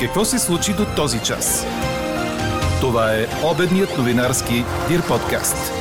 Какво се случи до този час? Това е обедният новинарски Дир подкаст.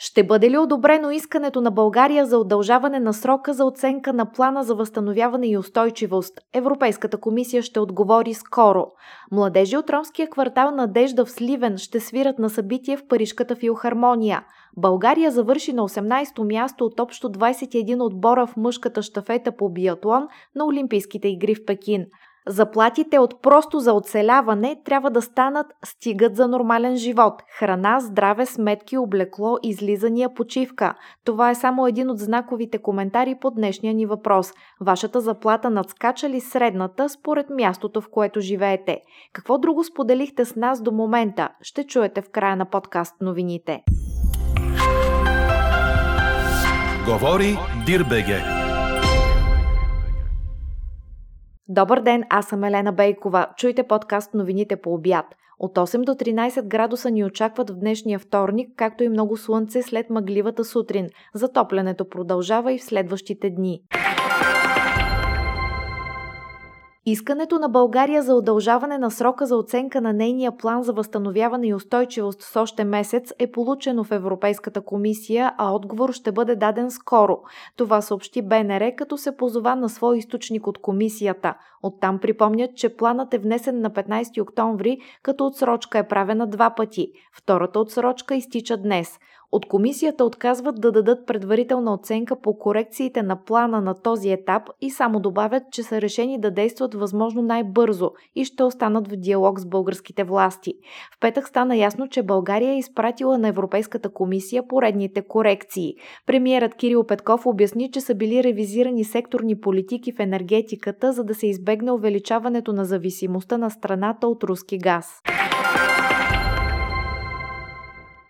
Ще бъде ли одобрено искането на България за удължаване на срока за оценка на плана за възстановяване и устойчивост? Европейската комисия ще отговори скоро. Младежи от ромския квартал Надежда в Сливен ще свират на събитие в Парижката филхармония. България завърши на 18-то място от общо 21 отбора в мъжката щафета по биатлон на Олимпийските игри в Пекин. Заплатите от просто за оцеляване трябва да станат стигат за нормален живот. Храна, здраве, сметки, облекло, излизания, почивка. Това е само един от знаковите коментари по днешния ни въпрос. Вашата заплата надскача ли средната според мястото, в което живеете? Какво друго споделихте с нас до момента? Ще чуете в края на подкаст новините. Говори Дирбеге. Добър ден, аз съм Елена Бейкова. Чуйте подкаст новините по обяд. От 8 до 13 градуса ни очакват в днешния вторник, както и много слънце след мъгливата сутрин. Затоплянето продължава и в следващите дни. Искането на България за удължаване на срока за оценка на нейния план за възстановяване и устойчивост с още месец е получено в Европейската комисия, а отговор ще бъде даден скоро. Това съобщи БНР, като се позова на свой източник от комисията. Оттам припомнят, че планът е внесен на 15 октомври, като отсрочка е правена два пъти. Втората отсрочка изтича днес. От комисията отказват да дадат предварителна оценка по корекциите на плана на този етап и само добавят, че са решени да действат възможно най-бързо и ще останат в диалог с българските власти. В петък стана ясно, че България е изпратила на Европейската комисия поредните корекции. Премиерът Кирил Петков обясни, че са били ревизирани секторни политики в енергетиката, за да се избегне увеличаването на зависимостта на страната от руски газ.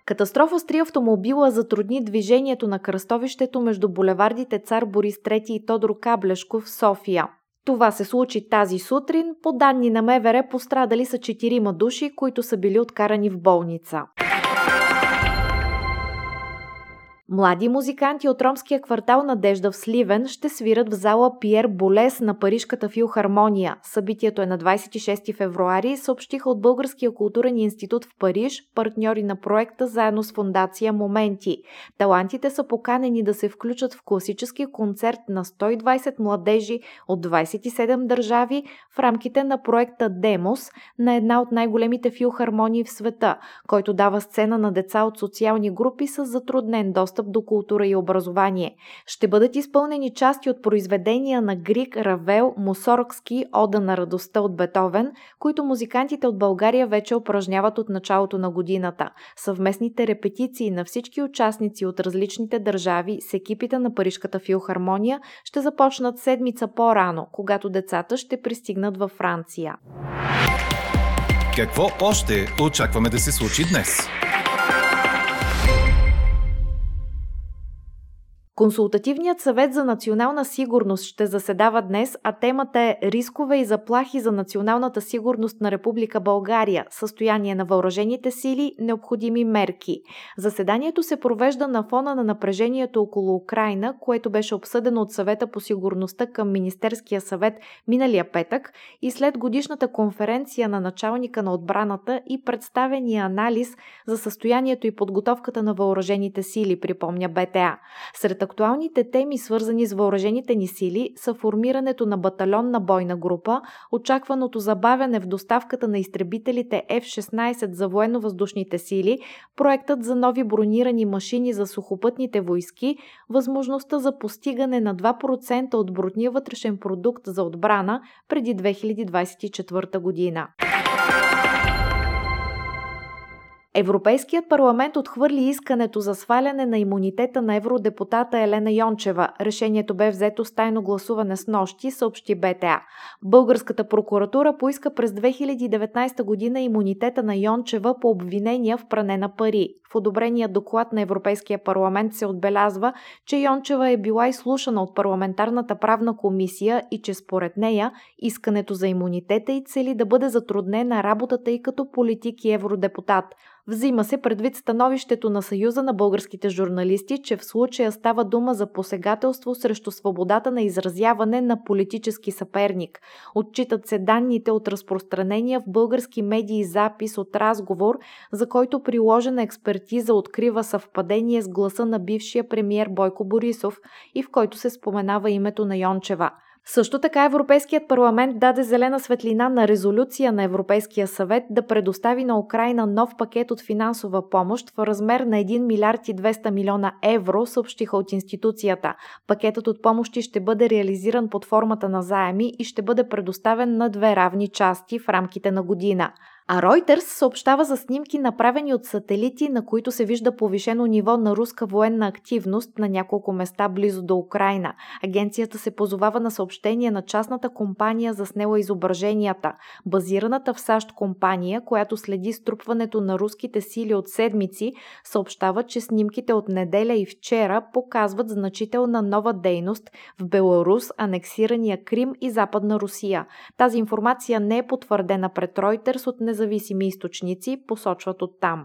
Катастрофа с 3 автомобила затрудни движението на кръстовището между булевардите Цар Борис III и Тодор Каблешков в София. Това се случи тази сутрин. По данни на МВР пострадали са 4 души, които са били откарани в болница. Млади музиканти от ромския квартал Надежда в Сливен ще свират в зала Пиер Булез на Парижката филхармония. Събитието е на 26 февруари, съобщиха от Българския културен институт в Париж, партньори на проекта заедно с фондация Моменти. Талантите са поканени да се включат в класически концерт на 120 младежи от 27 държави в рамките на проекта Демос на една от най-големите филхармонии в света, който дава сцена на деца от социални групи с затруднен достъп до култура и образование. Ще бъдат изпълнени части от произведения на Григ, Равел, Мусоргски, Ода на радостта от Бетовен, които музикантите от България вече упражняват от началото на годината. Съвместните репетиции на всички участници от различните държави с екипите на Парижката филхармония ще започнат седмица по-рано, когато децата ще пристигнат във Франция. Какво още очакваме да се случи днес? Консултативният съвет за национална сигурност ще заседава днес, а темата е рискове и заплахи за националната сигурност на Република България, състояние на въоръжените сили, необходими мерки. Заседанието се провежда на фона на напрежението около Украйна, което беше обсъдено от Съвета по сигурността към Министерския съвет миналия петък и след годишната конференция на началника на отбраната и представения анализ за състоянието и подготовката на въоръжените сили, припомня БТА. Сред актуалните теми, свързани с въоръжените ни сили, са формирането на батальонна бойна група, очакваното забавяне в доставката на изтребителите F-16 за военно-въздушните сили, проектът за нови бронирани машини за сухопътните войски, възможността за постигане на 2% от брутния вътрешен продукт за отбрана преди 2024 година. Европейският парламент отхвърли искането за сваляне на имунитета на евродепутата Елена Йончева. Решението бе взето с тайно гласуване снощи, съобщи БТА. Българската прокуратура поиска през 2019 година имунитета на Йончева по обвинения в пране на пари. В одобрения доклад на Европейския парламент се отбелязва, че Йончева е била изслушана от парламентарната правна комисия и че според нея искането за имунитета й цели да бъде затруднена работата й като политик и евродепутат. Взима се предвид становището на Съюза на българските журналисти, че в случая става дума за посегателство срещу свободата на изразяване на политически съперник. Отчитат се данните от разпространения в български медии запис от разговор, за който приложена експертиза открива съвпадение с гласа на бившия премиер Бойко Борисов и в който се споменава името на Йончева. Също така Европейският парламент даде зелена светлина на резолюция на Европейския съвет да предостави на Украйна нов пакет от финансова помощ в размер на 1 милиард и 200 милиона евро, съобщиха от институцията. Пакетът от помощи ще бъде реализиран под формата на заеми и ще бъде предоставен на две равни части в рамките на година. А Reuters съобщава за снимки, направени от сателити, на които се вижда повишено ниво на руска военна активност на няколко места близо до Украйна. Агенцията се позовава на съобщение на частната компания, заснела изображенията. Базираната в САЩ компания, която следи струпването на руските сили от седмици, съобщава, че снимките от неделя и вчера показват значителна нова дейност в Беларус, анексирания Крим и Западна Русия. Тази информация не е потвърдена пред Reuters от независими източници, посочват оттам.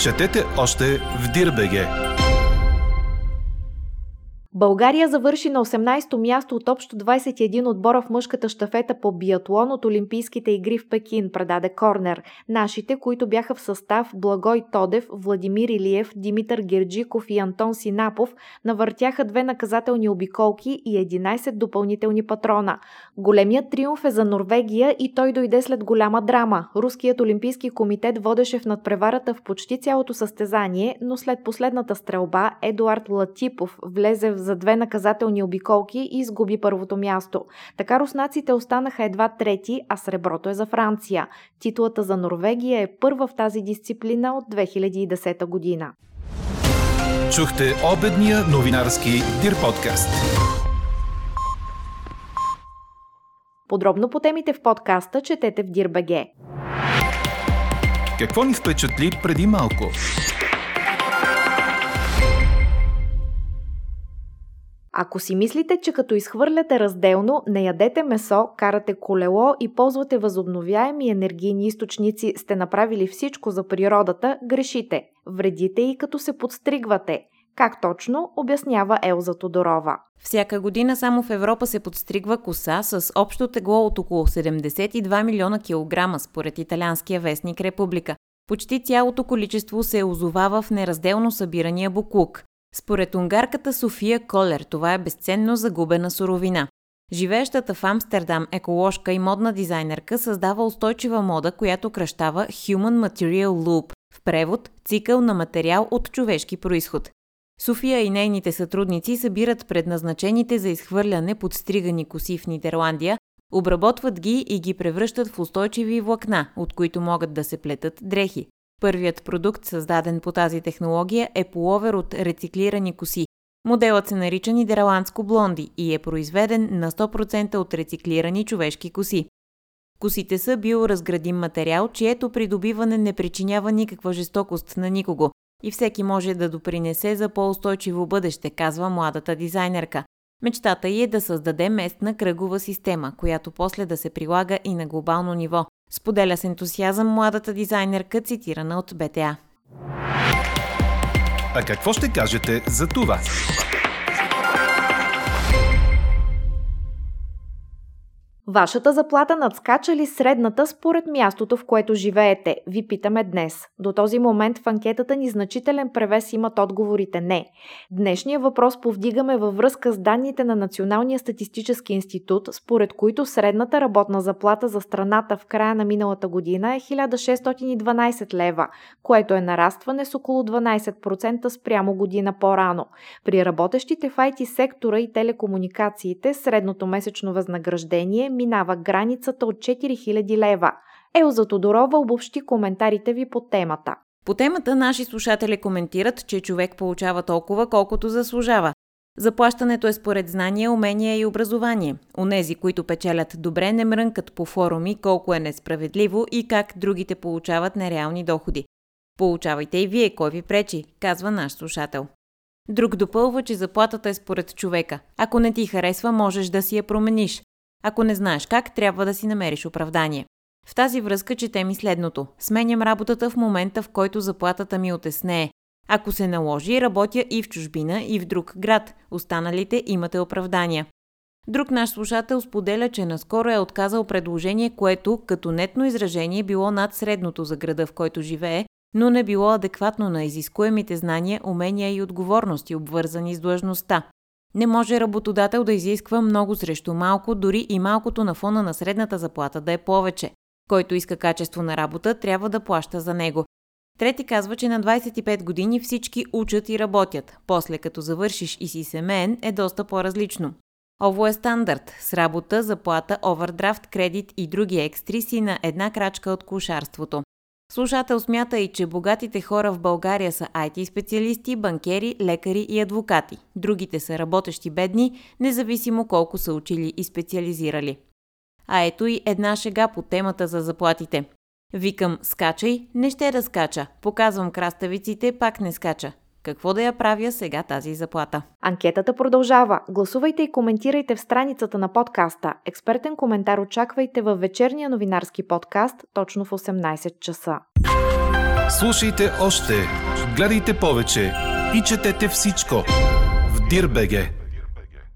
Четете още в dir.bg. България завърши на 18-то място от общо 21 отбора в мъжката щафета по биатлон от Олимпийските игри в Пекин, предаде Корнер. Нашите, които бяха в състав Благой Тодев, Владимир Илиев, Димитър Герджиков и Антон Синапов, навъртяха две наказателни обиколки и 11 допълнителни патрона. Големият триумф е за Норвегия и той дойде след голяма драма. Руският олимпийски комитет водеше в надпреварата в почти цялото състезание, но след последната стрелба Едуард Латипов влезе в за две наказателни обиколки и изгуби първото място. Така руснаците останаха едва трети, а среброто е за Франция. Титлата за Норвегия е първа в тази дисциплина от 2010 година. Чухте обедния новинарски Дир подкаст. Подробно по темите в подкаста четете в dir.bg. Какво ни впечатли преди малко? Ако си мислите, че като изхвърляте разделно, не ядете месо, карате колело и ползвате възобновяеми енергийни източници, сте направили всичко за природата, грешите. Вредите и като се подстригвате. Как точно, обяснява Елза Тодорова. Всяка година само в Европа се подстригва коса с общо тегло от около 72 милиона килограма, според италианския вестник Република. Почти цялото количество се озовава в неразделно събирания буклук. Според унгарката София Колер, това е безценно загубена суровина. Живеещата в Амстердам еколожка и модна дизайнерка създава устойчива мода, която кръщава Human Material Loop, в превод цикъл на материал от човешки происход. София и нейните сътрудници събират предназначените за изхвърляне подстригани коси в Нидерландия, обработват ги и ги превръщат в устойчиви влакна, от които могат да се плетат дрехи. Първият продукт, създаден по тази технология, е пуловер от рециклирани коси. Моделът се нарича Нидерландско Блонди и е произведен на 100% от рециклирани човешки коси. Косите са биоразградим материал, чието придобиване не причинява никаква жестокост на никого и всеки може да допринесе за по-устойчиво бъдеще, казва младата дизайнерка. Мечтата ѝ е да създаде местна кръгова система, която после да се прилага и на глобално ниво. Споделя с ентусиазъм младата дизайнерка, цитирана от БТА. А какво ще кажете за това? Вашата заплата надскача ли средната според мястото, в което живеете? Ви питаме днес. До този момент в анкетата ни значителен превес имат отговорите не. Днешния въпрос повдигаме във връзка с данните на Националния статистически институт, според които средната работна заплата за страната в края на миналата година е 1612 лева, което е нарастване с около 12% спрямо година по-рано. При работещите в IT сектора и телекомуникациите средното месечно възнаграждение минава границата от 4000 лева. Елза Тодорова обобщи коментарите ви по темата. По темата наши слушатели коментират, че човек получава толкова, колкото заслужава. Заплащането е според знания, умения и образование. Онези, които печелят добре, не мрънкат по форуми колко е несправедливо и как другите получават нереални доходи. Получавайте и вие, кой ви пречи, казва наш слушател. Друг допълва, че заплатата е според човека. Ако не ти харесва, можеш да си я промениш. Ако не знаеш как, трябва да си намериш оправдание. В тази връзка четем и следното. Сменям работата в момента, в който заплатата ми отеснее. Ако се наложи, работя и в чужбина, и в друг град. Останалите имате оправдания. Друг наш слушател споделя, че наскоро е отказал предложение, което като нетно изражение било над средното за града, в който живее, но не било адекватно на изискуемите знания, умения и отговорности, обвързани с длъжността. Не може работодател да изисква много срещу малко, дори и малкото на фона на средната заплата да е повече. Който иска качество на работа, трябва да плаща за него. Трети казва, че на 25 години всички учат и работят. После като завършиш и си семеен е доста по-различно. Ово е стандарт. С работа, заплата, овердрафт, кредит и други екстри си на една крачка от клошарството. Слушател смята и, че богатите хора в България са IT специалисти, банкери, лекари и адвокати. Другите са работещи бедни, независимо колко са учили и специализирали. А ето и една шега по темата за заплатите. Викам, скачай, не ще да скача. Показвам краставиците, пак не скача. Какво да я правя сега тази заплата? Анкетата продължава. Гласувайте и коментирайте в страницата на подкаста. Експертен коментар очаквайте във вечерния новинарски подкаст, точно в 18 часа. Слушайте още, гледайте повече и четете всичко в dir.bg.